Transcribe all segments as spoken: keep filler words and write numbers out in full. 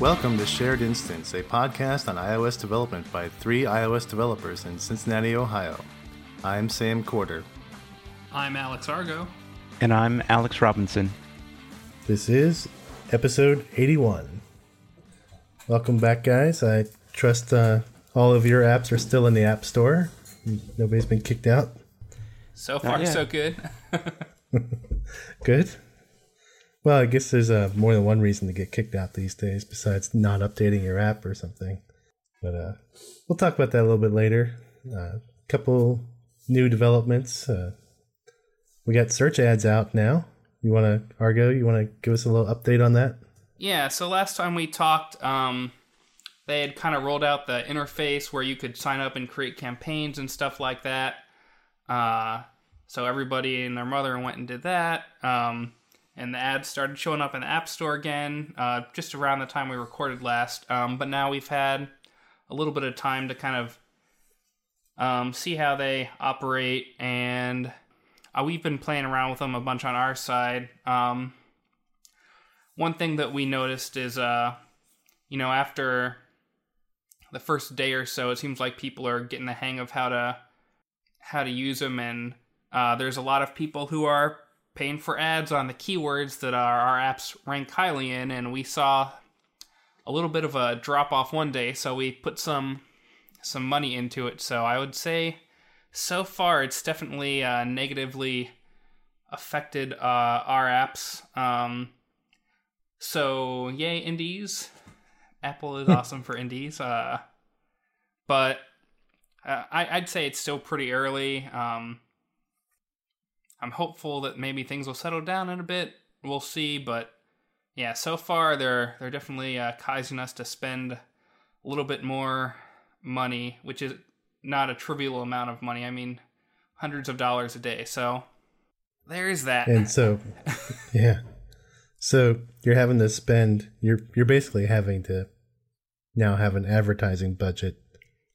Welcome to Shared Instance, a podcast on iOS development by three iOS developers in Cincinnati, Ohio. I'm Sam Corder. I'm Alex Argo. And I'm Alex Robinson. This is episode eighty-one. Welcome back, guys. I trust uh, all of your apps are still in the App Store. Nobody's been kicked out. So far, so good. Good. Well, I guess there's uh, more than one reason to get kicked out these days besides not updating your app or something. But uh, we'll talk about that a little bit later. A uh, couple new developments. Uh, we got search ads out now. You want to, Argo, you want to give us a little update on that? Yeah, so last time we talked, um, they had kind of rolled out the interface where you could sign up and create campaigns and stuff like that. Uh, so everybody and their mother went and did that. Um, and the ads started showing up in the App Store again, uh, just around the time we recorded last. Um, but now we've had a little bit of time to kind of um, see how they operate, and uh, we've been playing around with them a bunch on our side. Um, one thing that we noticed is, uh, you know, after the first day or so, it seems like people are getting the hang of how to how to use them, and uh, there's a lot of people who are paying for ads on the keywords that our, our apps rank highly in, and we saw a little bit of a drop-off one day, so we put some some money into it. So I would say, so far, it's definitely uh, negatively affected uh, our apps. Um, so, yay, indies. Apple is awesome for indies. Uh, but uh, I, I'd say it's still pretty early. Um I'm hopeful that maybe things will settle down in a bit. We'll see, but yeah, so far they're they're definitely uh, causing us to spend a little bit more money, which is not a trivial amount of money. I mean, hundreds of dollars a day. So there is that. And so, yeah, so you're having to spend. You're you're basically having to now have an advertising budget.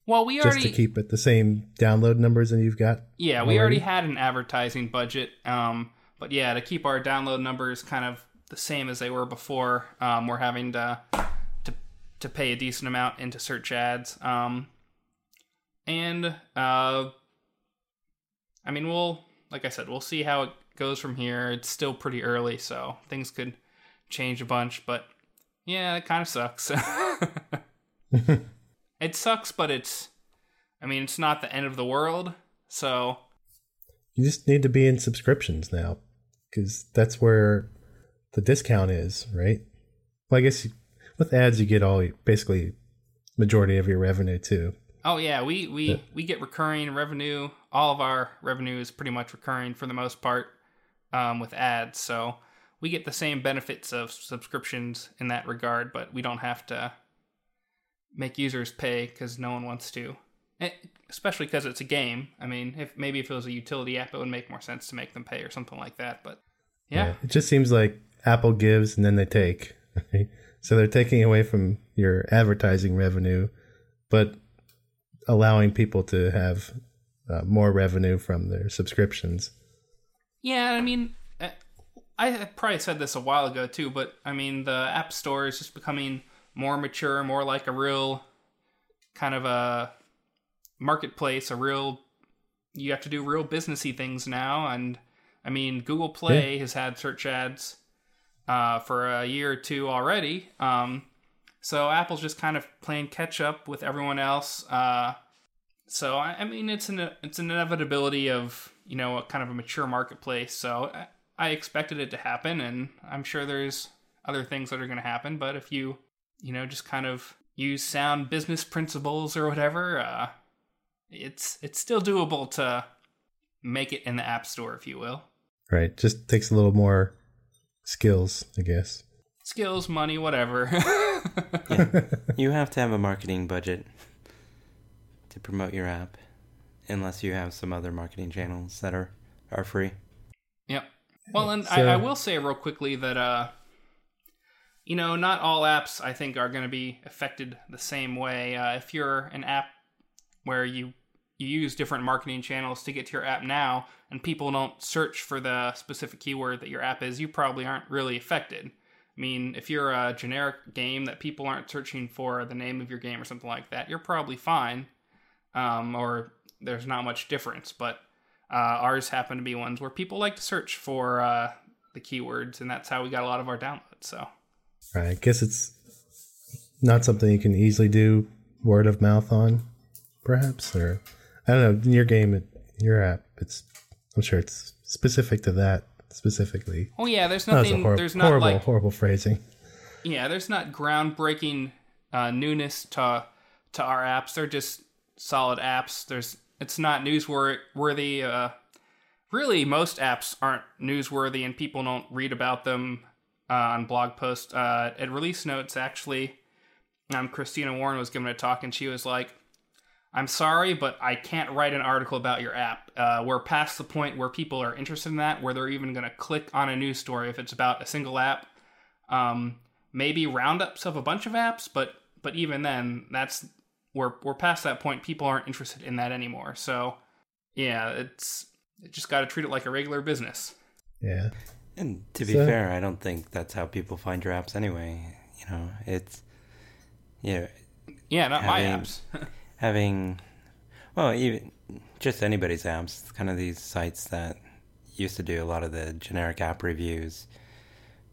Well, we already just to keep it the same download numbers that you've got. Yeah, we already had an advertising budget, um, but yeah, to keep our download numbers kind of the same as they were before, um, we're having to to to pay a decent amount into search ads. Um, and uh, I mean, we'll like I said, we'll see how it goes from here. It's still pretty early, so things could change a bunch. But yeah, it kind of sucks. It sucks, but it's, I mean, it's not the end of the world, so. You just need to be in subscriptions now, because that's where the discount is, right? Well, I guess you, with ads, you get all, basically, majority of your revenue, too. Oh, yeah, we, we, yeah. we get recurring revenue. All of our revenue is pretty much recurring for the most part um, with ads, so we get the same benefits of subscriptions in that regard, but we don't have to make users pay because no one wants to, especially because it's a game. I mean, if maybe if it was a utility app, it would make more sense to make them pay or something like that. But yeah, yeah it just seems like Apple gives and then they take. Right? So they're taking away from your advertising revenue, but allowing people to have uh, more revenue from their subscriptions. Yeah, I mean, I probably said this a while ago too, but I mean, the App Store is just becoming more mature, more like a real kind of a marketplace, a real, you have to do real businessy things now. And I mean, Google Play yeah. has had search ads uh, for a year or two already. Um, so Apple's just kind of playing catch up with everyone else. Uh, so, I, I mean, it's an, it's an inevitability of, you know, a kind of a mature marketplace. So I, I expected it to happen, and I'm sure there's other things that are going to happen. But if you You know, just kind of use sound business principles or whatever. Uh, it's it's still doable to make it in the App Store, if you will. Right. Just takes a little more skills, I guess. Skills, money, whatever. Yeah. You have to have a marketing budget to promote your app, unless you have some other marketing channels that are, are free. Yep. Well, and so, I, I will say real quickly that uh, you know, not all apps, I think, are going to be affected the same way. Uh, if you're an app where you, you use different marketing channels to get to your app now, and people don't search for the specific keyword that your app is, you probably aren't really affected. I mean, if you're a generic game that people aren't searching for the name of your game or something like that, you're probably fine, um, or there's not much difference. But uh, ours happen to be ones where people like to search for uh, the keywords, and that's how we got a lot of our downloads. So, I guess it's not something you can easily do word of mouth on, perhaps, or I don't know. Your game, your app, it's I'm sure it's specific to that. Specifically. Oh yeah, there's nothing. Horrible, there's not horrible, like horrible phrasing. Yeah, there's not groundbreaking uh, newness to to our apps. They're just solid apps. There's it's not newsworthy. Uh, really, most apps aren't newsworthy, and people don't read about them uh, on blog posts. Uh, at release notes, actually, um, Christina Warren was giving a talk, and she was like, I'm sorry, but I can't write an article about your app. Uh, we're past the point where people are interested in that, where they're even going to click on a news story if it's about a single app. Um, maybe roundups of a bunch of apps, but but even then, that's we're we're past that point. People aren't interested in that anymore. So yeah, it's it just got to treat it like a regular business. Yeah, and to be so, fair, I don't think that's how people find your apps anyway. You know, it's yeah, yeah, not having, my apps. Having, well, even just anybody's apps, kind of these sites that used to do a lot of the generic app reviews,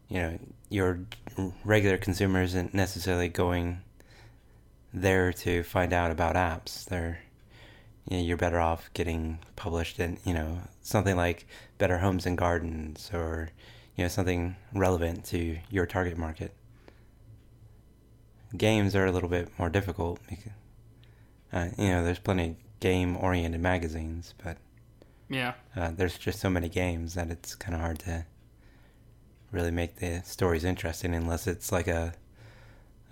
you know, your regular consumer isn't necessarily going there to find out about apps. They're, you know, you're better off getting published in, you know, something like Better Homes and Gardens or, you know, something relevant to your target market. Games are a little bit more difficult because Uh, you know, there's plenty of game-oriented magazines, but yeah, uh, there's just so many games that it's kind of hard to really make the stories interesting unless it's like a,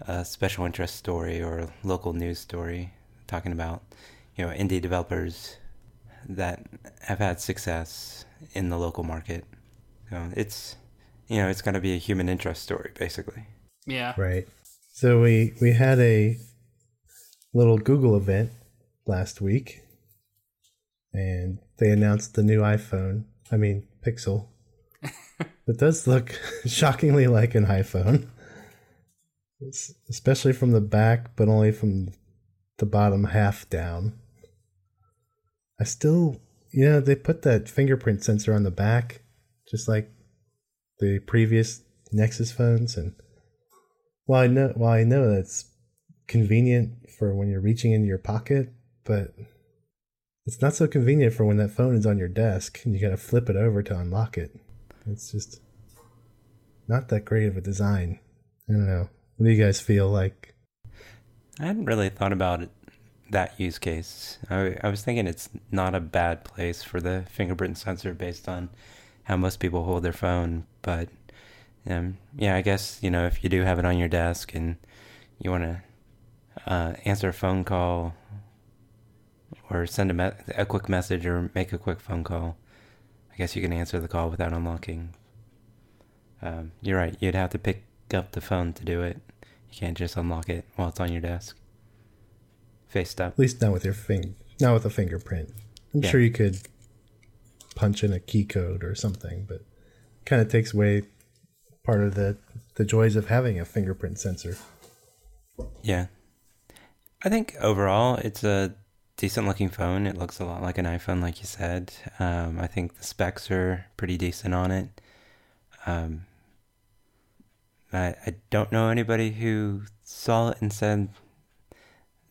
a special interest story or a local news story talking about, you know, indie developers that have had success in the local market. So it's, you know, it's going to be a human interest story, basically. Yeah. Right. So we, we had a little Google event last week, and they announced the new iPhone, I mean Pixel. It does look shockingly like an iPhone, it's especially from the back, but only from the bottom half down. I still, you know, they put that fingerprint sensor on the back, just like the previous Nexus phones, and while I know, while I know that's convenient for when you're reaching into your pocket, but it's not so convenient for when that phone is on your desk and you got to flip it over to unlock it. It's just not that great of a design. I don't know. What do you guys feel like? I hadn't really thought about it, that use case. I, I was thinking it's not a bad place for the fingerprint sensor based on how most people hold their phone, but um, yeah, I guess, you know, if you do have it on your desk and you want to Uh, answer a phone call or send a, me- a quick message or make a quick phone call, I guess you can answer the call without unlocking. Um, you're right. You'd have to pick up the phone to do it. You can't just unlock it while it's on your desk. Face up. At least not with your finger. Not with a fingerprint. I'm yeah. sure you could punch in a key code or something, but it kind of takes away part of the, the joys of having a fingerprint sensor. Yeah. I think overall it's a decent looking phone. It looks a lot like an iPhone, like you said. Um, I think the specs are pretty decent on it. Um, I, I don't know anybody who saw it and said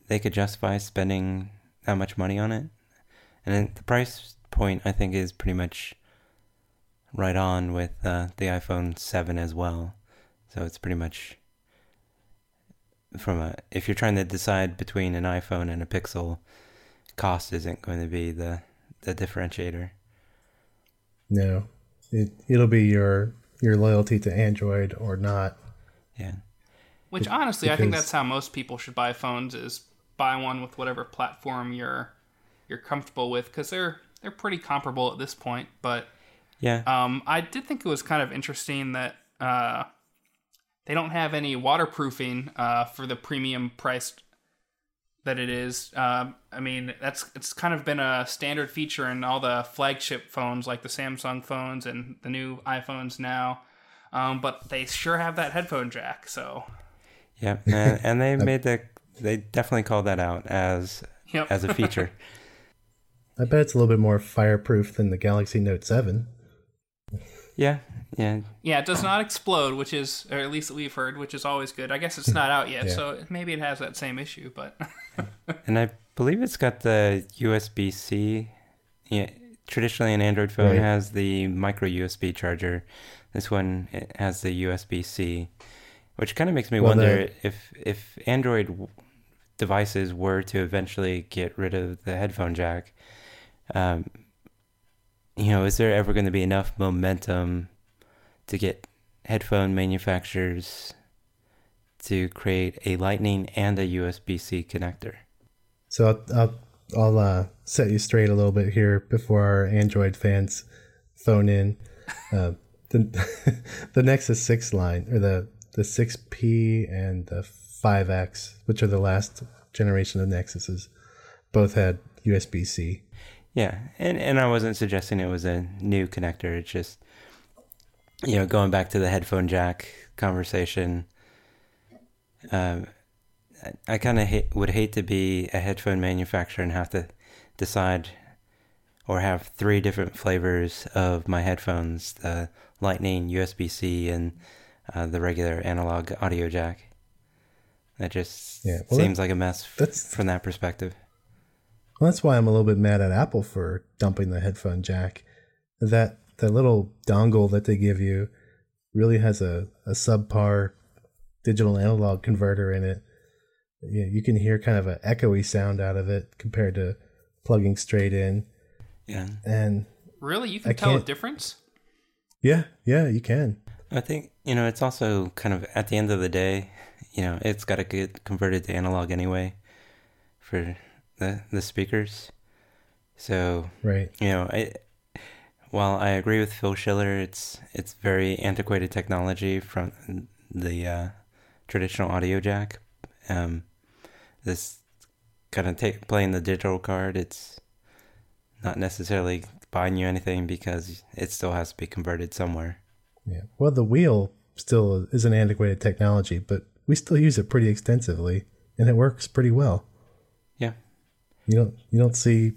they could justify spending that much money on it. And the price point, I think, is pretty much right on with uh, the iPhone seven as well. So it's pretty much... From a, if you're trying to decide between an iPhone and a Pixel, cost isn't going to be the, the differentiator. No, it it'll be your your loyalty to Android or not. Yeah. Which it, honestly, because... I think that's how most people should buy phones: is buy one with whatever platform you're you're comfortable with, because they're they're pretty comparable at this point. But yeah, um, I did think it was kind of interesting that. Uh, They don't have any waterproofing uh, for the premium price that it is. Uh, I mean, that's it's kind of been a standard feature in all the flagship phones, like the Samsung phones and the new iPhones now. um, but they sure have that headphone jack. So yeah, and, and they made the they definitely called that out as yep. as a feature. I bet it's a little bit more fireproof than the Galaxy Note seven. Yeah, yeah. Yeah, it does not explode, which is, or at least we've heard, which is always good. I guess it's not out yet, yeah. so maybe it has that same issue, but... And I believe it's got the U S B C. Yeah, traditionally, an Android phone right. has the micro U S B charger. This one it has the U S B C, which kind of makes me well, wonder the... if if Android devices were to eventually get rid of the headphone jack... Um, you know, is there ever going to be enough momentum to get headphone manufacturers to create a Lightning and a U S B C connector? So I'll I'll, I'll uh, set you straight a little bit here before our Android fans phone in. Uh, the the Nexus six line, or the, the six P and the five X, which are the last generation of Nexuses, both had U S B C. Yeah, and, and I wasn't suggesting it was a new connector. It's just, you know, going back to the headphone jack conversation, uh, I, I kind of ha- would hate to be a headphone manufacturer and have to decide or have three different flavors of my headphones, the Lightning, U S B C, and uh, the regular analog audio jack. That just yeah, well, seems that, like a mess f- that's... from that perspective. Well, that's why I'm a little bit mad at Apple for dumping the headphone jack. That the little dongle that they give you really has a, a subpar digital analog converter in it. You know, you can hear kind of an echoey sound out of it compared to plugging straight in. Yeah. And really, you can I tell a difference? Yeah, yeah, you can. I think, you know, it's also kind of at the end of the day, you know, it's got to get converted to analog anyway for... The, the speakers. So, right. you know, I, while I agree with Phil Schiller, it's it's very antiquated technology from the uh, traditional audio jack. Um, this kind of take, playing the digital card, it's not necessarily buying you anything because it still has to be converted somewhere. Yeah. Well, the wheel still is an antiquated technology, but we still use it pretty extensively, and it works pretty well. Yeah. You don't you don't see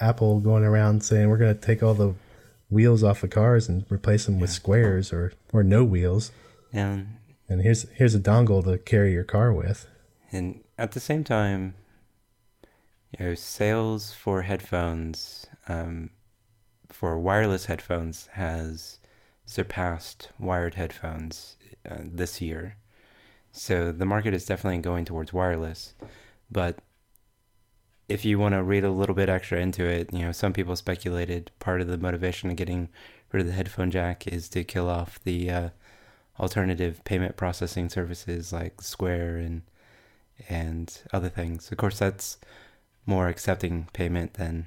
Apple going around saying we're going to take all the wheels off of cars and replace them yeah. with squares or, or no wheels. And, and here's here's a dongle to carry your car with. And at the same time, you know, sales for headphones, um, for wireless headphones, has surpassed wired headphones uh, this year. So the market is definitely going towards wireless, but. If you want to read a little bit extra into it, you know, some people speculated part of the motivation of getting rid of the headphone jack is to kill off the uh, alternative payment processing services like Square and and other things. Of course, that's more accepting payment than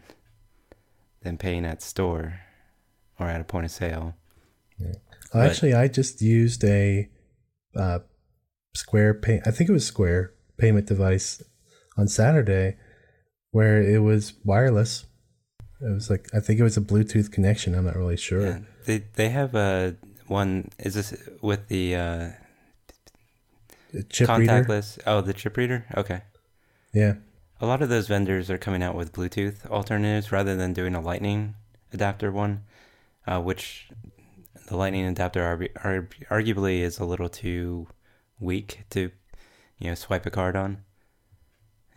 than paying at store or at a point of sale. Yeah. But, Actually, I just used a uh, Square pay. I think it was Square payment device on Saturday. Where it was wireless. It was like, I think it was a Bluetooth connection. I'm not really sure. Yeah, they they have a one, is this with the uh, chip contactless? Reader? Oh, the chip reader? Okay. Yeah. A lot of those vendors are coming out with Bluetooth alternatives rather than doing a Lightning adapter one, uh, which the Lightning adapter argu- argu- arguably is a little too weak to, you know, swipe a card on.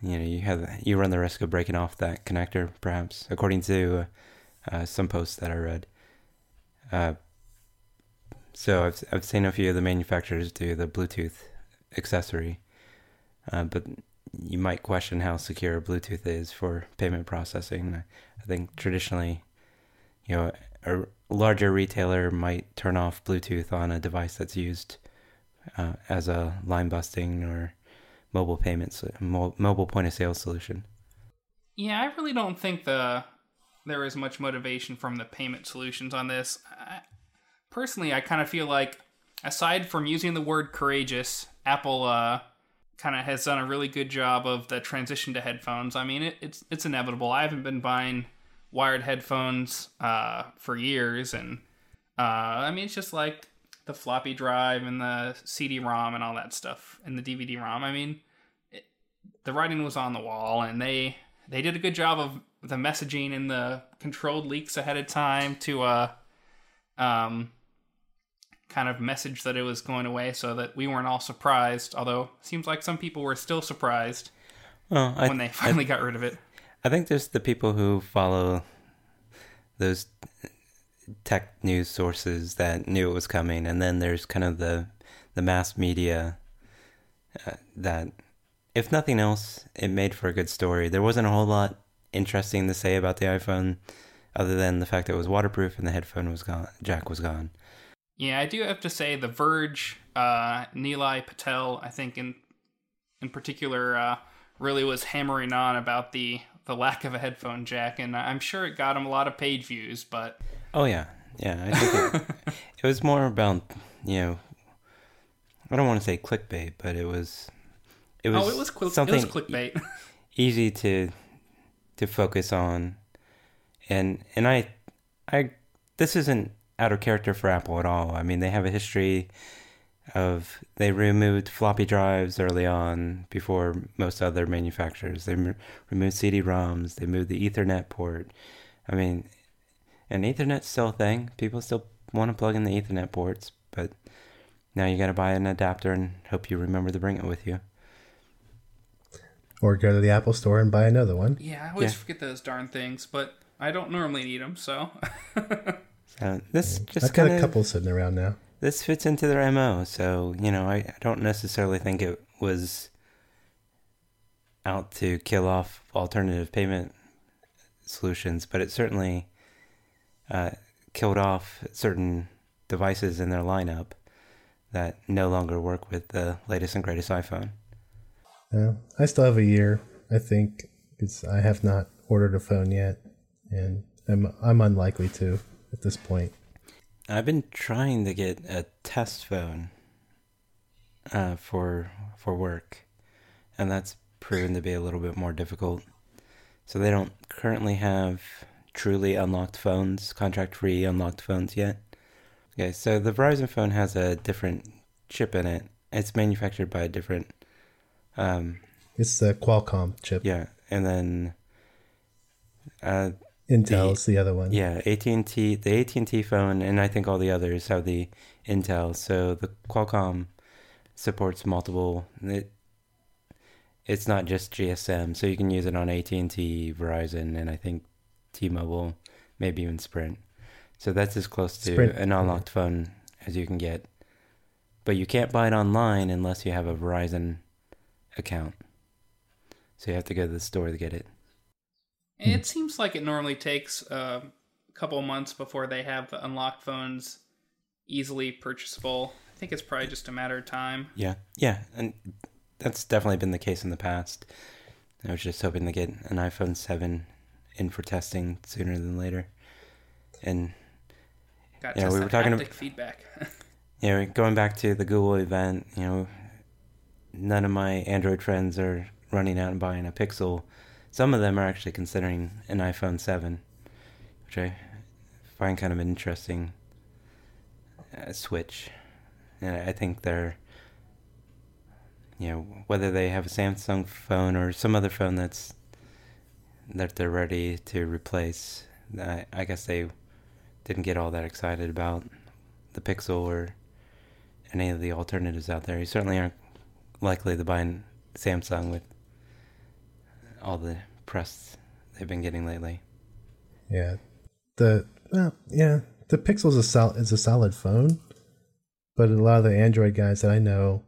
You know, you have you run the risk of breaking off that connector, perhaps, according to uh, some posts that I read. Uh, so I've I've seen a few of the manufacturers do the Bluetooth accessory, uh, but you might question how secure Bluetooth is for payment processing. I think traditionally, you know, a larger retailer might turn off Bluetooth on a device that's used uh, as a line busting or mobile payments, mobile point of sale solution. Yeah, I really don't think the there is much motivation from the payment solutions on this. I, personally, I kind of feel like, aside from using the word courageous, Apple uh, kind of has done a really good job of the transition to headphones. I mean, it, it's it's inevitable. I haven't been buying wired headphones uh, for years, and uh, I mean, it's just like. the floppy drive and the C D ROM and all that stuff, and the D V D ROM. I mean, it, the writing was on the wall, and they they did a good job of the messaging and the controlled leaks ahead of time to uh um kind of message that it was going away, so that we weren't all surprised. Although it seems like some people were still surprised well, I, when they finally I, got rid of it. I think there's the people who follow those tech news sources that knew it was coming, and then there's kind of the the mass media uh, that, if nothing else, it made for a good story. There wasn't a whole lot interesting to say about the iPhone, other than the fact that it was waterproof and the headphone was gone, jack was gone. Yeah, I do have to say, The Verge, uh, Nilay Patel, I think in in particular, uh, really was hammering on about the, the lack of a headphone jack, and I'm sure it got him a lot of page views, but... Oh, yeah. Yeah, I think it, it was more about, you know, I don't want to say clickbait, but it was... It was oh, it was, cl- something it was clickbait. E- easy to to focus on, and and I I this isn't... out of character for Apple at all. I mean, they have a history of, they removed floppy drives early on before most other manufacturers. They m- removed C D ROMs. They moved the Ethernet port. I mean, and Ethernet's still a thing. People still want to plug in the Ethernet ports, but now you got to buy an adapter and hope you remember to bring it with you. Or go to the Apple Store and buy another one. Yeah, I always yeah. forget those darn things, but I don't normally need them, so... Uh, this just I've got kinda, a couple sitting around now. This fits into their M O, so you know I, I don't necessarily think it was out to kill off alternative payment solutions, but it certainly uh, killed off certain devices in their lineup that no longer work with the latest and greatest iPhone. Well, I still have a year, I think, because I have not ordered a phone yet, and I'm I'm unlikely to. At this point, I've been trying to get a test phone uh, for for work, and that's proven to be a little bit more difficult. So they don't currently have truly unlocked phones, contract-free unlocked phones yet. Okay, so the Verizon phone has a different chip in it. It's manufactured by a different. Um, it's the Qualcomm chip. Yeah, and then. Uh, Intel's the, the other one. Yeah, A T and T, the A T and T phone, and I think all the others have the Intel. So the Qualcomm supports multiple. It, it's not just G S M, so you can use it on A T and T, Verizon, and I think T-Mobile, maybe even Sprint. So that's as close to Sprint. An unlocked phone as you can get. But you can't buy it online unless you have a Verizon account. So you have to go to the store to get it. It seems like it normally takes a couple months before they have the unlocked phones easily purchasable. I think it's probably just a matter of time. Yeah, yeah, and that's definitely been the case in the past. I was just hoping to get an iPhone seven in for testing sooner than later. And got yeah, we were talking about feedback. Yeah, going back to the Google event. You know, none of my Android friends are running out and buying a Pixel. Some of them are actually considering an iPhone seven, which I find kind of an interesting uh, switch. And I think they're, you know, whether they have a Samsung phone or some other phone that's that they're ready to replace, I, I guess they didn't get all that excited about the Pixel or any of the alternatives out there. You certainly aren't likely to buy a Samsung with all the press they've been getting lately. Yeah, the well, yeah, the Pixel is a solid is a solid phone, but a lot of the Android guys that I know,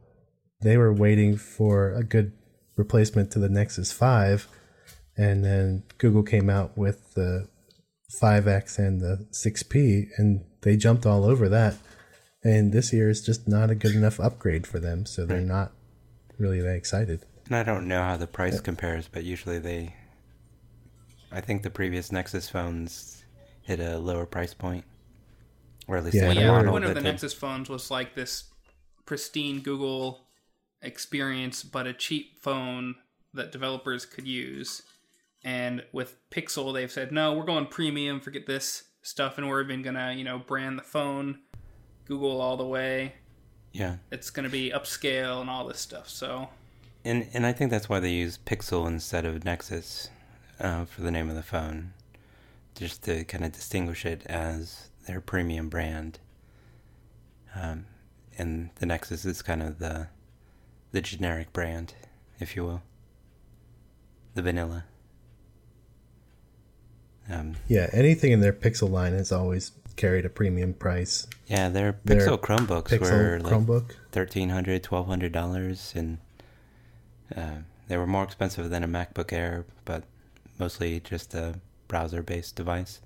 they were waiting for a good replacement to the Nexus five, and then Google came out with the five X and the six P, and they jumped all over that. And this year is just not a good enough upgrade for them, so they're right. not really that excited. And I don't know how the price compares, but usually they... I think the previous Nexus phones hit a lower price point. Or at least yeah, they had a model. One of the Nexus phones was like this pristine Google experience, but a cheap phone that developers could use. And with Pixel, they've said, no, we're going premium, forget this stuff, and we're even going to, you know, brand the phone Google all the way. Yeah. It's going to be upscale and all this stuff, so... And and I think that's why they use Pixel instead of Nexus uh, for the name of the phone, just to kind of distinguish it as their premium brand. Um, and the Nexus is kind of the the generic brand, if you will, the vanilla. Um, yeah, anything in their Pixel line has always carried a premium price. Yeah, their Pixel their Chromebooks Pixel were like Chromebook. thirteen hundred dollars, twelve hundred dollars, and... Uh, they were more expensive than a MacBook Air, but mostly just a browser-based device.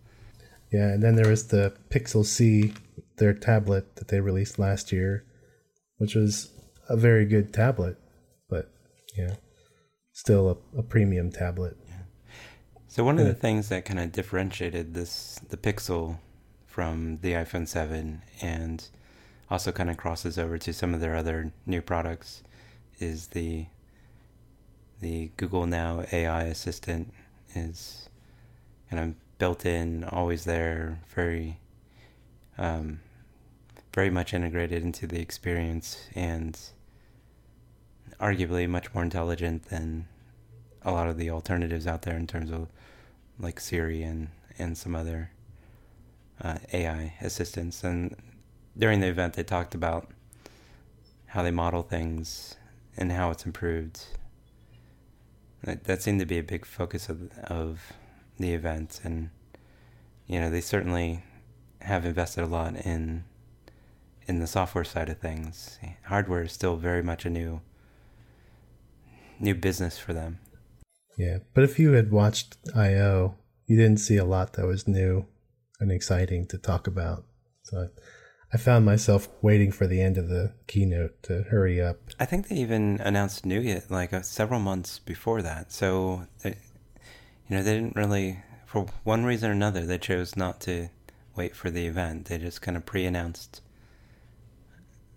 Yeah, and then there was the Pixel C, their tablet that they released last year, which was a very good tablet, but yeah, still a, a premium tablet. Yeah. So one of the things that kind of differentiated this the Pixel from the iPhone seven, and also kind of crosses over to some of their other new products, is the The Google Now A I assistant is kind of built in, always there, very, um, very much integrated into the experience, and arguably much more intelligent than a lot of the alternatives out there in terms of like Siri and, and some other uh, A I assistants. And during the event, they talked about how they model things and how it's improved. That seemed to be a big focus of of the event, and you know they certainly have invested a lot in in the software side of things. Hardware is still very much a new new business for them. Yeah, but if you had watched I O, you didn't see a lot that was new and exciting to talk about. So I found myself waiting for the end of the keynote to hurry up. I think they even announced Nougat like uh, several months before that. So, they, you know, they didn't really, for one reason or another, they chose not to wait for the event. They just kind of pre-announced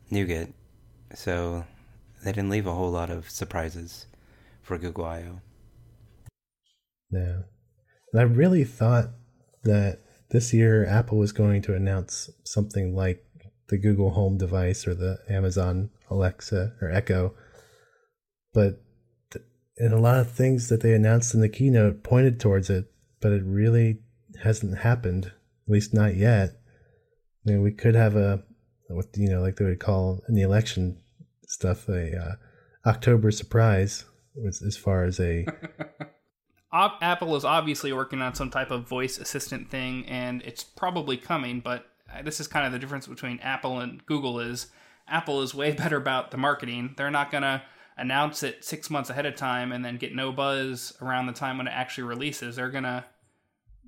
Nougat. So they didn't leave a whole lot of surprises for Google I O. No. And I really thought that this year, Apple was going to announce something like the Google Home device or the Amazon Alexa or Echo. But th- and a lot of things that they announced in the keynote pointed towards it, but it really hasn't happened, at least not yet. I mean, we could have a, what you know, like they would call in the election stuff, a uh, October surprise as, as far as a... Apple is obviously working on some type of voice assistant thing, and it's probably coming, but this is kind of the difference between Apple and Google is Apple is way better about the marketing. They're not going to announce it six months ahead of time and then get no buzz around the time when it actually releases. They're going to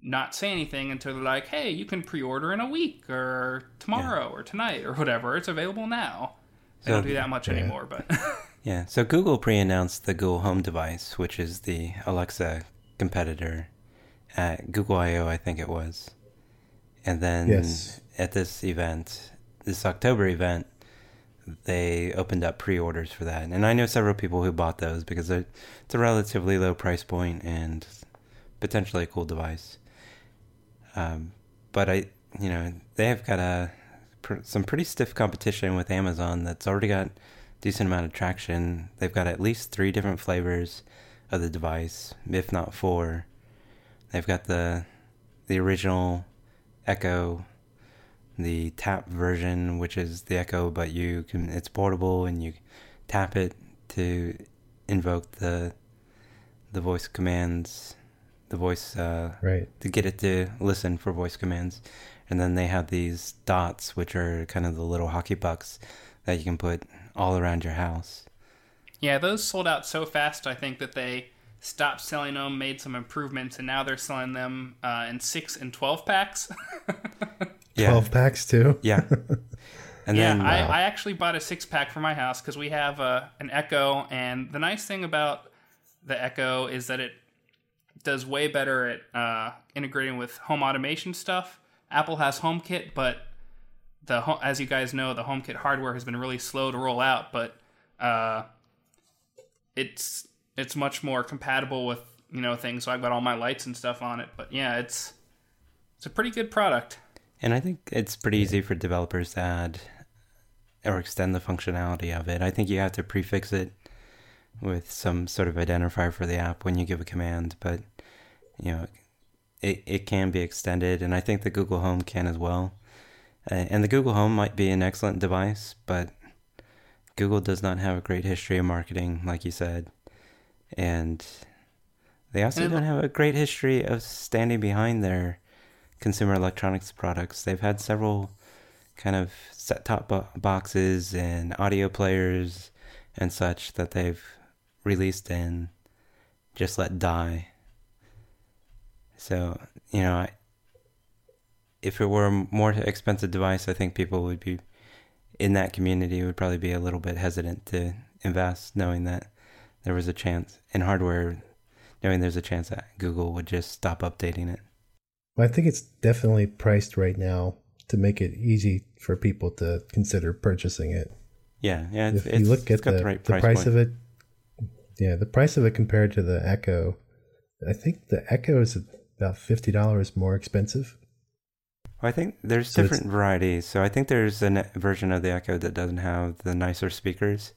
not say anything until they're like, hey, you can pre-order in a week or tomorrow yeah. or tonight or whatever. It's available now. They so, don't do that much yeah. anymore, but... yeah, so Google pre-announced the Google Home device, which is the Alexa competitor at Google I O, I think it was. And then yes. at this event, this October event, they opened up pre-orders for that. And I know several people who bought those because it's a relatively low price point and potentially a cool device. Um, but I, you know, they have got a some pretty stiff competition with Amazon that's already got a decent amount of traction. They've got at least three different flavors of the device, if not four. They've got the the original Echo, the tap version, which is the Echo, but you can it's portable and you tap it to invoke the the voice commands, the voice uh, right to get it to listen for voice commands. And then they have these dots, which are kind of the little hockey pucks that you can put all around your house. Yeah, those sold out so fast, I think, that they stopped selling them, made some improvements, and now they're selling them uh, in six and twelve packs. yeah. twelve packs, too? Yeah. And yeah, then, wow. I, I actually bought a six-pack for my house because we have uh, an Echo, and the nice thing about the Echo is that it does way better at uh, integrating with home automation stuff. Apple has HomeKit, but the as you guys know, the HomeKit hardware has been really slow to roll out, but... Uh, It's it's much more compatible with, you know, things. So I've got all my lights and stuff on it. But yeah, it's it's a pretty good product. And I think it's pretty easy for developers to add or extend the functionality of it. I think you have to prefix it with some sort of identifier for the app when you give a command, but you know, it it can be extended, and I think the Google Home can as well. Uh, and the Google Home might be an excellent device, but Google does not have a great history of marketing, like you said, and they also don't have a great history of standing behind their consumer electronics products. They've had several kind of set-top bo- boxes and audio players and such that they've released and just let die. So, you know, I, if it were a more expensive device, I think people would be, in that community, would probably be a little bit hesitant to invest, knowing that there was a chance in hardware, knowing there's a chance that Google would just stop updating it. Well, I think it's definitely priced right now to make it easy for people to consider purchasing it. Yeah, yeah. It's, if you look at the, the, right price the price point. of it, yeah, the price of it compared to the Echo, I think the Echo is about fifty dollars more expensive. I think there's so different varieties. So I think there's a version of the Echo that doesn't have the nicer speakers.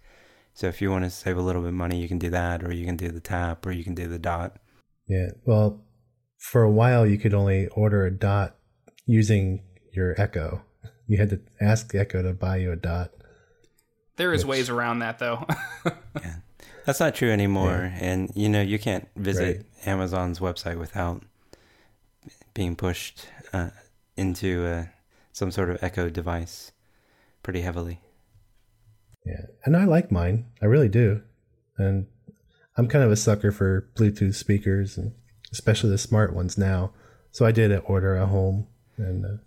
So if you want to save a little bit of money, you can do that, or you can do the Tap, or you can do the Dot. Yeah. Well, for a while, you could only order a Dot using your Echo. You had to ask the Echo to buy you a Dot. There is which... ways around that, though. Yeah. That's not true anymore. Yeah. And, you know, you can't visit right. Amazon's website without being pushed uh into uh, some sort of Echo device pretty heavily. Yeah, and I like mine. I really do. And I'm kind of a sucker for Bluetooth speakers, and especially the smart ones now. So I did order a Home, and uh,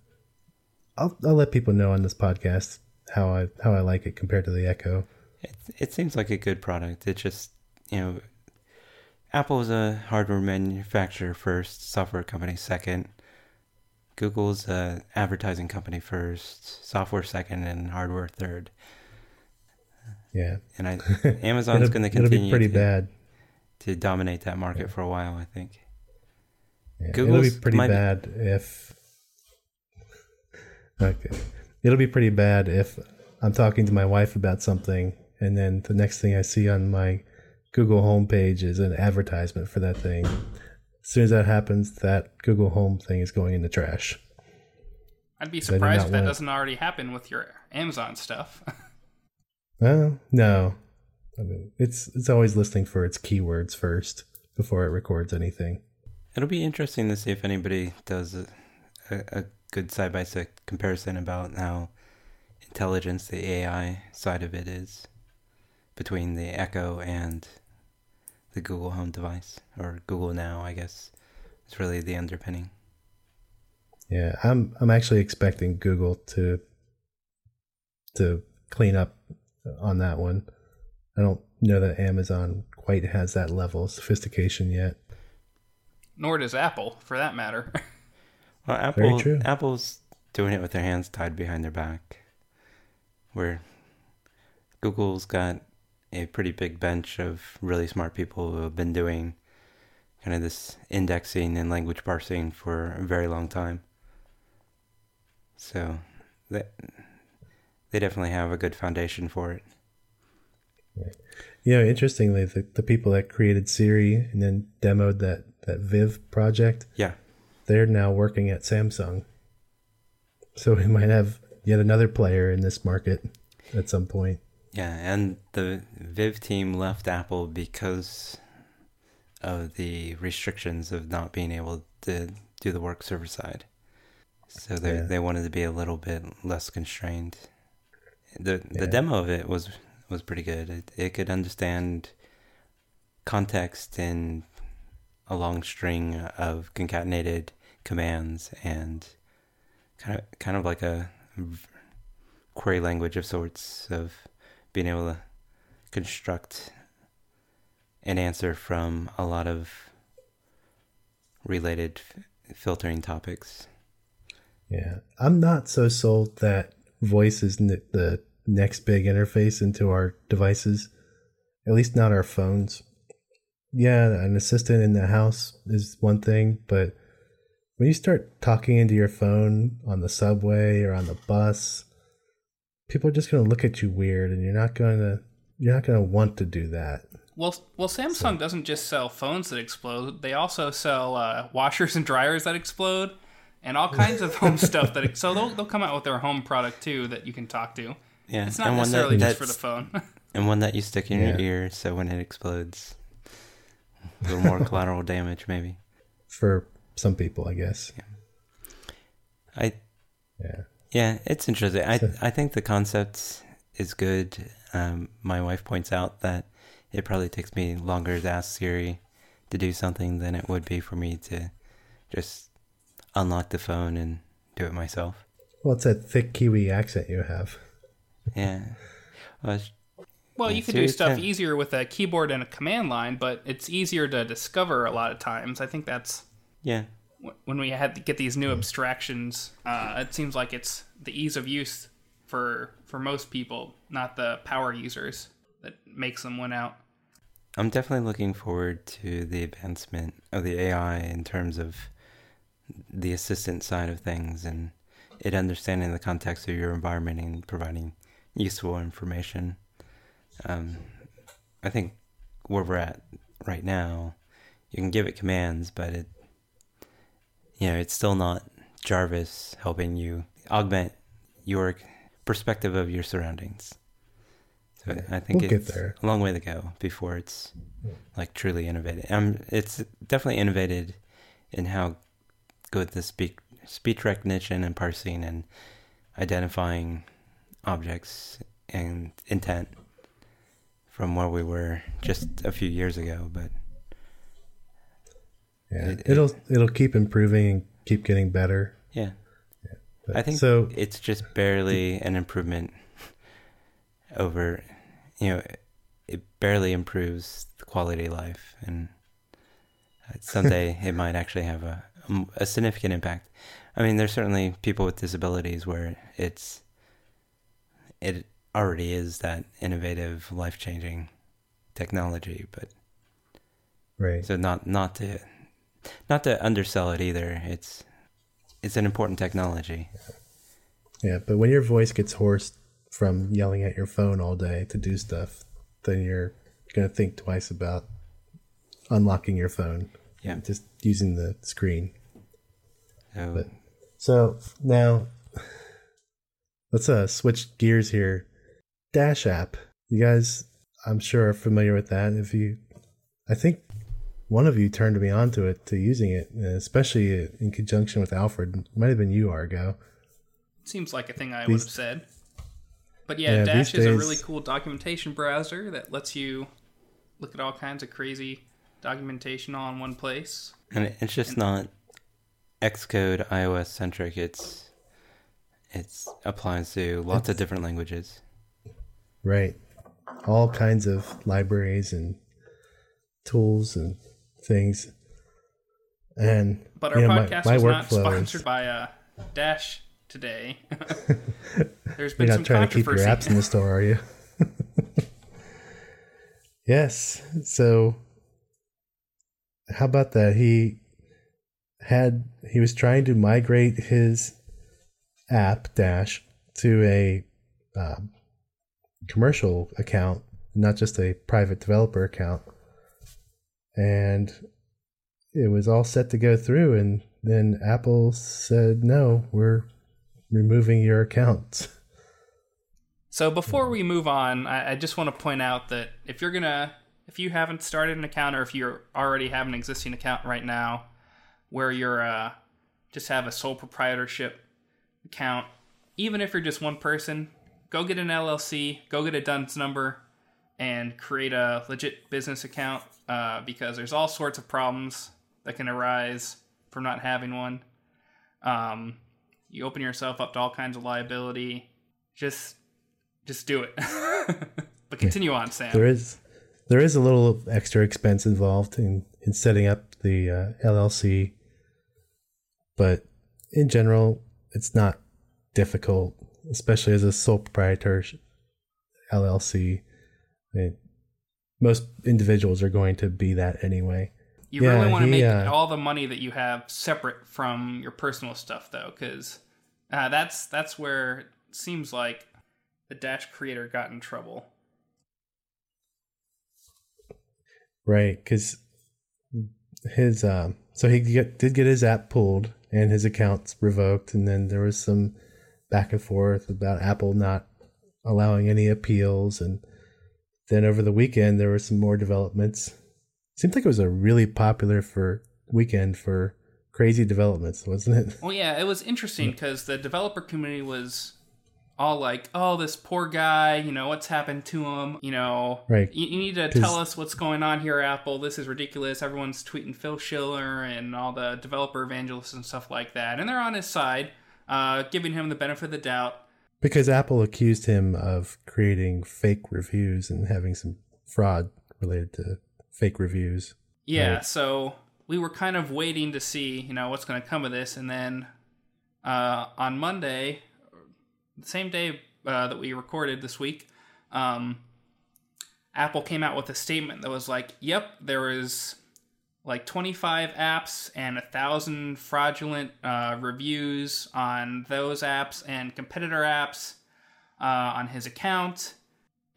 I'll I'll let people know on this podcast how I how I like it compared to the Echo. It, it seems like a good product. It just, you know, Apple is a hardware manufacturer first, software company second. Google's uh, advertising company first, software second, and hardware third. Yeah, and I, Amazon's going to continue pretty to, bad. to dominate that market yeah. for a while, I think. Yeah, Google's it'll be pretty bad be... if. Okay, it'll be pretty bad if I'm talking to my wife about something, and then the next thing I see on my Google homepage is an advertisement for that thing. As soon as that happens, that Google Home thing is going in the trash. I'd be surprised if that doesn't already happen with your Amazon stuff. Well, no. I mean, it's it's always listening for its keywords first before it records anything. It'll be interesting to see if anybody does a, a, a good side-by-side comparison about how intelligent the A I side of it is between the Echo and the Google Home device, or Google Now, I guess, is really the underpinning. Yeah, I'm I'm actually expecting Google to to clean up on that one. I don't know that Amazon quite has that level of sophistication yet. Nor does Apple, for that matter. Well, Apple Apple's doing it with their hands tied behind their back, where Google's got a pretty big bench of really smart people who have been doing kind of this indexing and language parsing for a very long time. So that, they definitely have a good foundation for it. Right. You know, interestingly, the, the people that created Siri and then demoed that, that Viv project, yeah, they're now working at Samsung. So we might have yet another player in this market at some point. Yeah, and the Viv team left Apple because of the restrictions of not being able to do the work server side. So they yeah. they wanted to be a little bit less constrained. The yeah. the demo of it was, was pretty good. It, it could understand context in a long string of concatenated commands, and kind of kind of like a query language of sorts, of being able to construct an answer from a lot of related f- filtering topics. Yeah. I'm not so sold that voice is n- the next big interface into our devices, at least not our phones. Yeah, an assistant in the house is one thing, but when you start talking into your phone on the subway or on the bus, people are just going to look at you weird, and you're not going to you're not going to want to do that. Well, well, Samsung so. doesn't just sell phones that explode; they also sell uh, washers and dryers that explode, and all kinds of home stuff that. So they'll they'll come out with their home product too that you can talk to. Yeah, it's not and necessarily that, just for the phone. And one that you stick in yeah. your ear, so when it explodes, a little more collateral damage, maybe. For some people, I guess. Yeah. I. Yeah. Yeah, it's interesting. I I think the concept is good. Um, my wife points out that it probably takes me longer to ask Siri to do something than it would be for me to just unlock the phone and do it myself. Well, it's that thick Kiwi accent you have. Yeah. Well, well you could do stuff can... easier with a keyboard and a command line, but it's easier to discover a lot of times. I think that's... Yeah. When we had to get these new abstractions, uh, it seems like it's the ease of use for for most people, not the power users, that makes them win out. I'm definitely looking forward to the advancement of the A I in terms of the assistant side of things and it understanding the context of your environment and providing useful information. Um, I think where we're at right now, you can give it commands, but it you know, it's still not Jarvis helping you augment your perspective of your surroundings. So yeah, I think we'll it's a long way to go before it's like truly innovative. Um, it's definitely innovated in how good the speak, speech recognition and parsing and identifying objects and intent from where we were just a few years ago, but. Yeah, it, it'll it, it'll keep improving and keep getting better. Yeah, yeah but, I think so, it's just barely an improvement over, you know, it barely improves the quality of life, and someday it might actually have a a significant impact. I mean, there's certainly people with disabilities where it's it already is that innovative, life-changing technology, but right. So not not to. Not to undersell it either. It's it's an important technology. Yeah, but when your voice gets hoarse from yelling at your phone all day to do stuff, then you're going to think twice about unlocking your phone. Yeah. Just using the screen. Oh. But, so now let's uh, switch gears here. Dash app. You guys, I'm sure, are familiar with that. If you, I think... One of you turned me on to it, to using it, especially in conjunction with Alfred. It might have been you, Argo. Seems like a thing I these, would have said. But yeah, yeah Dash is days, a really cool documentation browser that lets you look at all kinds of crazy documentation all in one place. And it's just and, not Xcode iOS centric. It's it's applies to lots of different languages. Right. All kinds of libraries and tools and things, and but our you know, podcast my, my is not sponsored is... by uh, Dash today. There's been You're not some trying to keep your apps in the store, are you? Yes. So, how about that? He had he was trying to migrate his app Dash to a uh, commercial account, not just a private developer account. And it was all set to go through, and then Apple said, no, we're removing your account. So before we move on, I, I just want to point out that if you're going to, if you haven't started an account, or if you already have an existing account right now where you're uh, just have a sole proprietorship account, even if you're just one person, go get an L L C, go get a D U N S number, and create a legit business account uh, because there's all sorts of problems that can arise from not having one. Um, you open yourself up to all kinds of liability. Just just do it. But continue yeah. on, Sam. There is there is a little extra expense involved in, in setting up the uh, L L C. But in general, it's not difficult, especially as a sole proprietor L L C. I mean, most individuals are going to be that anyway. You yeah, really want to make uh, all the money that you have separate from your personal stuff, though, because uh, that's that's where it seems like the Dash creator got in trouble. Right, because his um, so he get, did get his app pulled and his accounts revoked, and then there was some back and forth about Apple not allowing any appeals, and then over the weekend there were some more developments. Seems like it was a really popular for weekend for crazy developments, wasn't it? Well, yeah, it was interesting because the developer community was all like, oh, this poor guy, you know, what's happened to him? You know, right. you, you need to tell us what's going on here, Apple. This is ridiculous. Everyone's tweeting Phil Schiller and all the developer evangelists and stuff like that. And they're on his side, uh, giving him the benefit of the doubt. Because Apple accused him of creating fake reviews and having some fraud related to fake reviews. Yeah, right? So we were kind of waiting to see, you know, what's going to come of this. And then uh, on Monday, the same day uh, that we recorded this week, um, Apple came out with a statement that was like, yep, there was like twenty-five apps and one thousand fraudulent uh, reviews on those apps and competitor apps uh, on his account.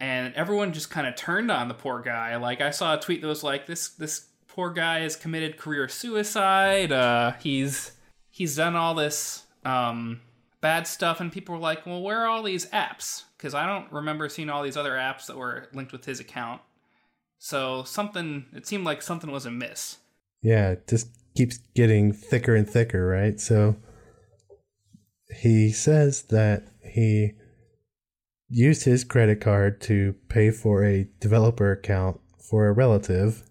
And everyone just kind of turned on the poor guy. Like, I saw a tweet that was like, this this poor guy has committed career suicide. Uh, he's he's done all this um, bad stuff. And people were like, well, where are all these apps? Because I don't remember seeing all these other apps that were linked with his account. So something, it seemed like something was amiss. Yeah, it just keeps getting thicker and thicker, right? So he says that he used his credit card to pay for a developer account for a relative,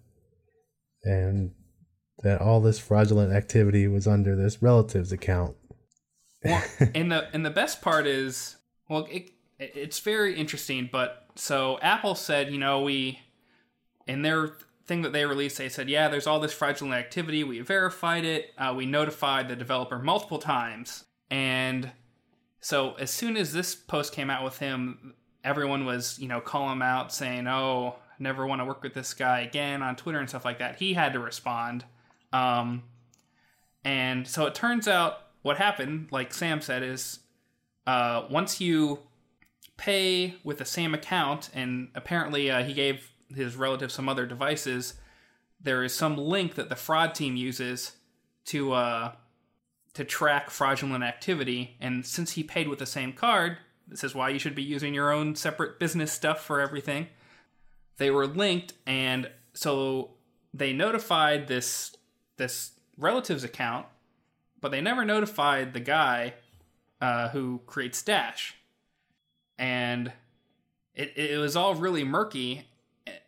and that all this fraudulent activity was under this relative's account. Well, and the and the best part is, well, it it's very interesting, but so Apple said, you know, we, in their thing that they released, they said, yeah, there's all this fraudulent activity. We verified it. Uh, we notified the developer multiple times. And so as soon as this post came out with him, everyone was, you know, calling him out saying, oh, never want to work with this guy again on Twitter and stuff like that. He had to respond. Um, and so it turns out what happened, like Sam said, is uh, once you pay with the same account, and apparently uh, he gave his relative some other devices, there is some link that the fraud team uses to... Uh, to track fraudulent activity. And since he paid with the same card, this is why you should be using your own separate business stuff for everything. They were linked, and so they notified this this relative's account, but they never notified the guy uh, who creates Dash. And it, it was all really murky,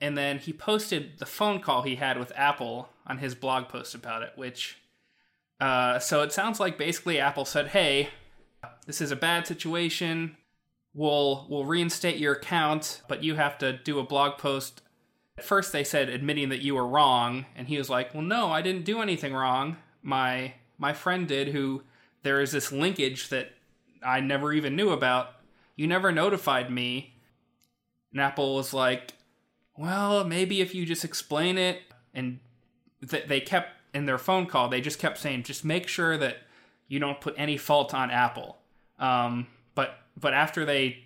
and then he posted the phone call he had with Apple on his blog post about it, which... Uh, so it sounds like basically Apple said, hey, this is a bad situation. We'll we'll reinstate your account, but you have to do a blog post. At first they said admitting that you were wrong, and he was like, well, no, I didn't do anything wrong. My my friend did, who there is this linkage that I never even knew about. You never notified me. And Apple was like, well, maybe if you just explain it. And th- they kept... in their phone call, they just kept saying, just make sure that you don't put any fault on Apple. Um, but but after they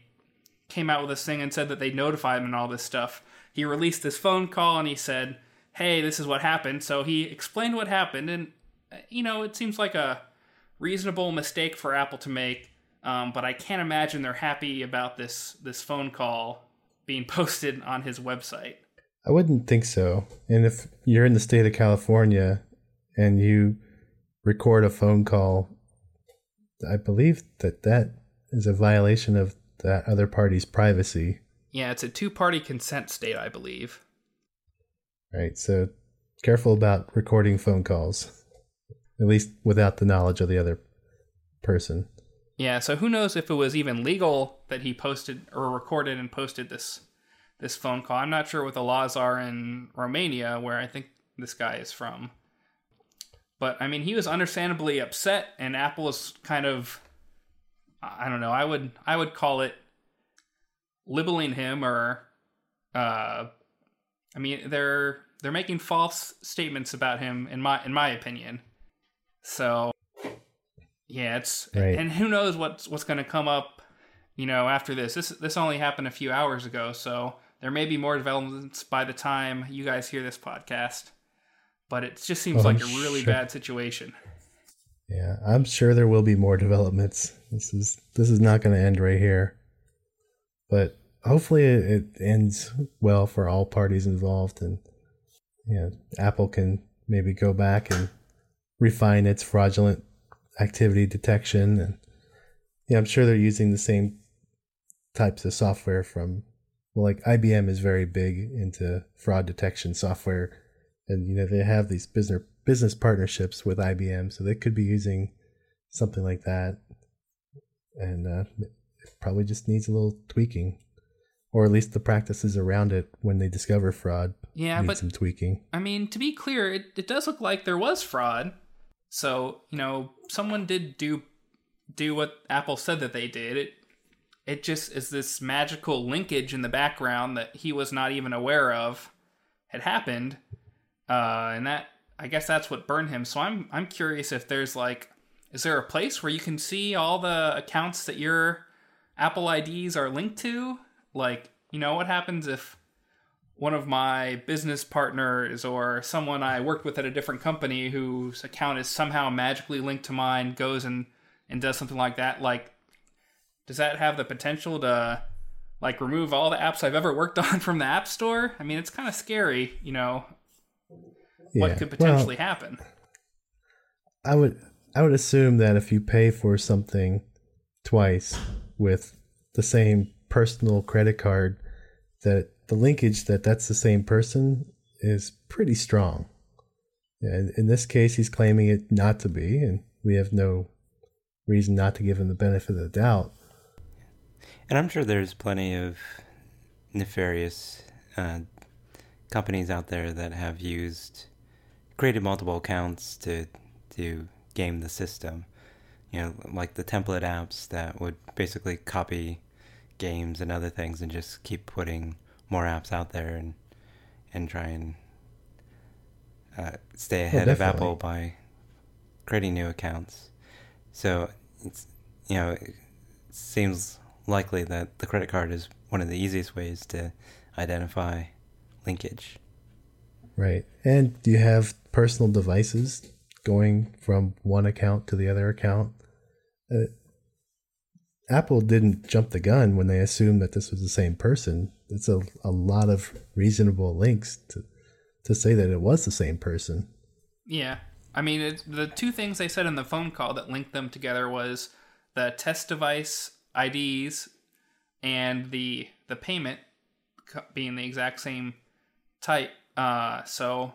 came out with this thing and said that they notified him and all this stuff, he released this phone call and he said, hey, this is what happened. So he explained what happened. And, you know, it seems like a reasonable mistake for Apple to make. Um, but I can't imagine they're happy about this this phone call being posted on his website. I wouldn't think so. And if you're in the state of California... and you record a phone call, I believe that that is a violation of that other party's privacy. Yeah, it's a two-party consent state, I believe. Right, so careful about recording phone calls, at least without the knowledge of the other person. Yeah, so who knows if it was even legal that he posted or recorded and posted this this phone call. I'm not sure what the laws are in Romania, where I think this guy is from. But, I mean, he was understandably upset, and Apple is kind of, I don't know, I would I would call it libeling him or uh, I mean, they're they're making false statements about him, in my in my opinion. So, yeah, it's right. And who knows what's what's going to come up, you know, after this. This this only happened a few hours ago, so there may be more developments by the time you guys hear this podcast. But it just seems oh, like a really sure. bad situation. Yeah, I'm sure there will be more developments. This is this is not going to end right here. But hopefully it ends well for all parties involved, and yeah, you know, Apple can maybe go back and refine its fraudulent activity detection, and yeah, I'm sure they're using the same types of software from, well, like I B M is very big into fraud detection software, and you know they have these business business partnerships with I B M, so they could be using something like that, and uh, it probably just needs a little tweaking, or at least the practices around it when they discover fraud. Yeah, need but some tweaking. I mean, to be clear, it, it does look like there was fraud, so you know someone did do do what Apple said that they did. It it just is this magical linkage in the background that he was not even aware of had happened, uh, and that. I guess that's what burned him. So I'm I'm curious if there's like, is there a place where you can see all the accounts that your Apple I Ds are linked to? Like, you know, what happens if one of my business partners or someone I worked with at a different company whose account is somehow magically linked to mine goes and, and does something like that? Like, does that have the potential to like remove all the apps I've ever worked on from the App Store? I mean, it's kind of scary, you know. What yeah. could potentially well, happen? I would I would assume that if you pay for something twice with the same personal credit card, that the linkage that that's the same person is pretty strong. And in this case, he's claiming it not to be, and we have no reason not to give him the benefit of the doubt. And I'm sure there's plenty of nefarious uh, companies out there that have used... created multiple accounts to to game the system, you know, like the template apps that would basically copy games and other things and just keep putting more apps out there and and try and uh, stay ahead oh, of Apple by creating new accounts. So it's you know it seems likely that the credit card is one of the easiest ways to identify linkage. Right, and you have personal devices going from one account to the other account. Uh, Apple didn't jump the gun when they assumed that this was the same person. It's a, a lot of reasonable links to to say that it was the same person. Yeah, I mean, it, the two things they said in the phone call that linked them together was the test device I Ds and the the payment being the exact same type. Uh, so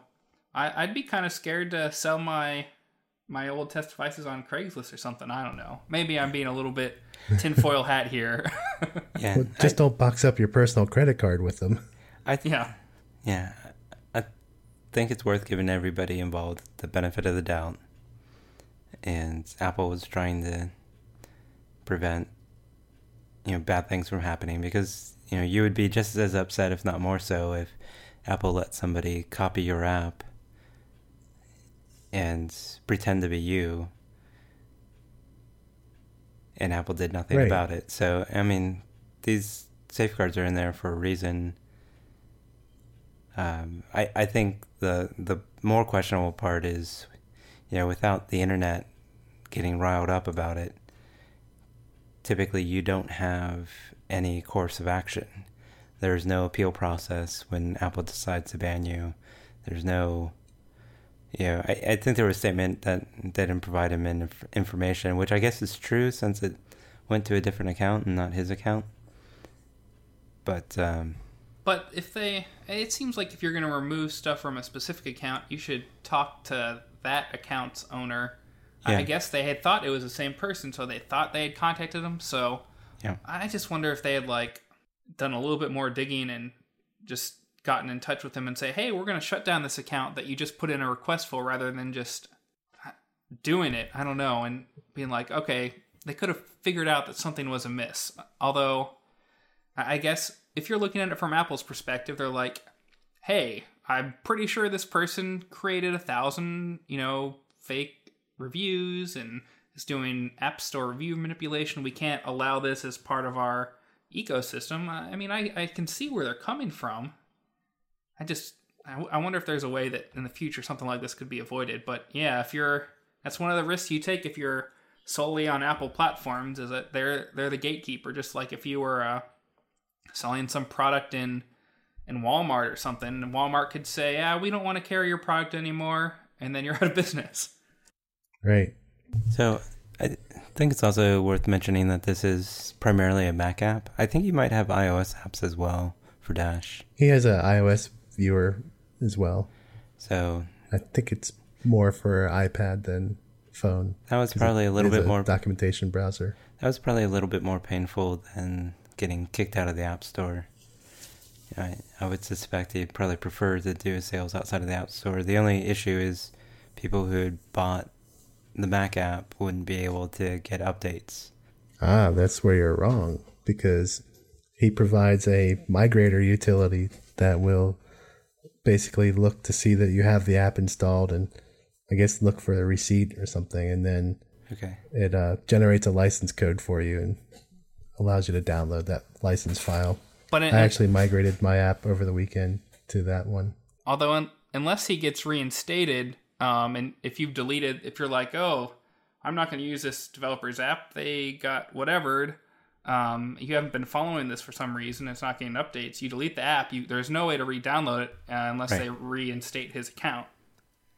I, I'd be kind of scared to sell my my old test devices on Craigslist or something. I don't know. Maybe I'm being a little bit tinfoil hat here. yeah, well, just I, don't box up your personal credit card with them. I th- yeah, yeah. I think it's worth giving everybody involved the benefit of the doubt. And Apple was trying to prevent you know bad things from happening, because you know you would be just as upset, if not more so, if Apple let somebody copy your app and pretend to be you, and Apple did nothing right. about it. So, I mean, these safeguards are in there for a reason. Um, I, I think the the more questionable part is, you know, without the internet getting riled up about it, typically you don't have any course of action. There's no appeal process when Apple decides to ban you. There's no, you know, I, I think there was a statement that they didn't provide him in information, which I guess is true since it went to a different account and not his account. But, um, but if they, it seems like if you're going to remove stuff from a specific account, you should talk to that account's owner. Yeah. I guess they had thought it was the same person, so they thought they had contacted him. So yeah. I just wonder if they had like, done a little bit more digging and just gotten in touch with them and say, hey, we're going to shut down this account that you just put in a request for, rather than just doing it. I don't know. And being like, okay, they could have figured out that something was amiss. Although I guess if you're looking at it from Apple's perspective, they're like, hey, I'm pretty sure this person created a thousand, you know, fake reviews and is doing App Store review manipulation. We can't allow this as part of our ecosystem. I mean, I, I can see where they're coming from. I just, I, I wonder if there's a way that in the future something like this could be avoided. But yeah, if you're, that's one of the risks you take if you're solely on Apple platforms, is that they're they're the gatekeeper. Just like if you were uh, selling some product in in Walmart or something, and Walmart could say, "Yeah, we don't want to carry your product anymore," and then you're out of business. Right. So I think it's also worth mentioning that this is primarily a Mac app. I think you might have iOS apps as well for Dash. He has an iOS viewer as well. So I think it's more for iPad than phone. That was probably a little bit a more documentation browser. That was probably a little bit more painful than getting kicked out of the App Store. I, I would suspect he'd probably prefer to do sales outside of the App Store. The only issue is people who had bought the Mac app wouldn't be able to get updates. Ah, that's where you're wrong, because he provides a migrator utility that will basically look to see that you have the app installed and I guess look for a receipt or something, and then okay. it uh, generates a license code for you and allows you to download that license file. But it, I actually migrated my app over the weekend to that one. Although, un- unless he gets reinstated, um, and if you've deleted, if you're like, oh, I'm not going to use this developer's app, they got whatevered, um, you haven't been following this for some reason, it's not getting updates, you delete the app, you, there's no way to re-download it uh, unless right. they reinstate his account.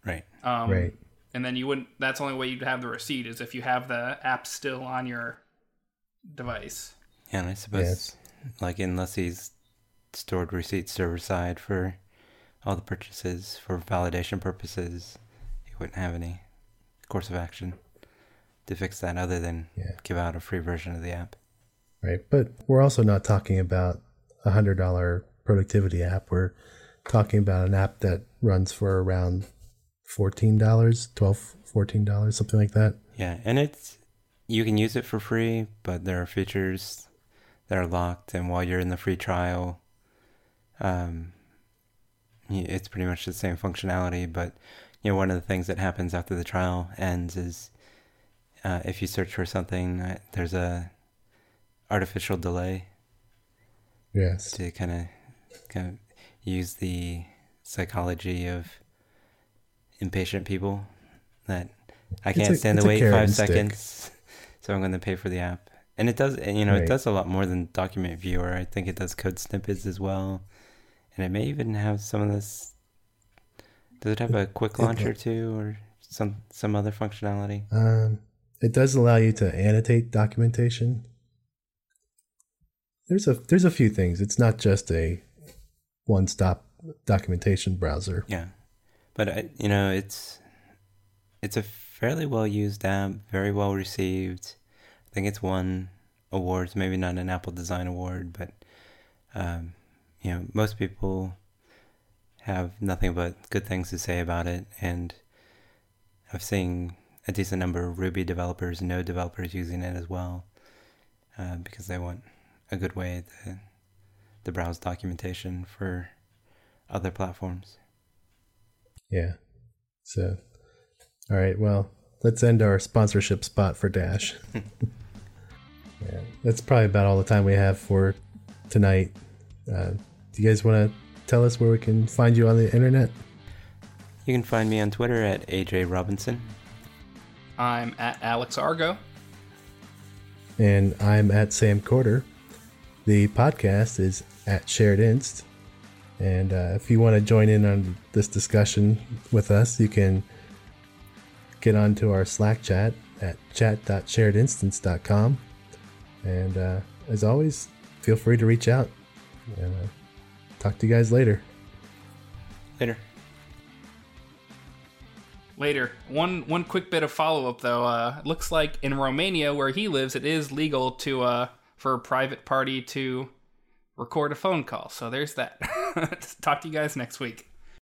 Right. Um, right. And then you wouldn't, that's the only way you'd have the receipt is if you have the app still on your device. Yeah, and I suppose, yes. like, unless he's stored receipts server side for all the purchases for validation purposes, he wouldn't have any course of action to fix that other than yeah. give out a free version of the app. Right. But we're also not talking about a one hundred dollars productivity app. We're talking about an app that runs for around fourteen dollars, twelve dollars, fourteen dollars, something like that. Yeah, and it's you can use it for free, but there are features that are locked, and while you're in the free trial, um, it's pretty much the same functionality. But you know, one of the things that happens after the trial ends is uh, if you search for something, there's a artificial delay. Yes. To kind of kind of use the psychology of impatient people that I can't a, stand the wait five seconds, stick. So I'm going to pay for the app. And it does, you know, right. it does a lot more than document viewer. I think it does code snippets as well, and it may even have some of this. Does it have a quick launcher it, too, or some some other functionality? Um, it does allow you to annotate documentation. There's a there's a few things. It's not just a one-stop documentation browser. Yeah. But, you know, it's it's a fairly well-used app, very well-received. I think it's won awards, maybe not an Apple Design Award, but, um, you know, most people have nothing but good things to say about it. And I've seen a decent number of Ruby developers, Node developers using it as well, uh, because they want a good way to, to browse documentation for other platforms. Yeah. So, all right. Well, let's end our sponsorship spot for Dash. Yeah, that's probably about all the time we have for tonight. Uh, do you guys want to tell us where we can find you on the internet? You can find me on Twitter at A J Robinson. I'm at Alex Argo. And I'm at Sam Corder. The podcast is at Shared Inst. And uh, if you want to join in on this discussion with us, you can get onto our Slack chat at chat dot shared instance dot com. And uh, as always, feel free to reach out. And uh, talk to you guys later. Later. Later. One one quick bit of follow-up, though. Uh, it looks like in Romania, where he lives, it is legal to uh, for a private party to record a phone call. So there's that. Talk to you guys next week.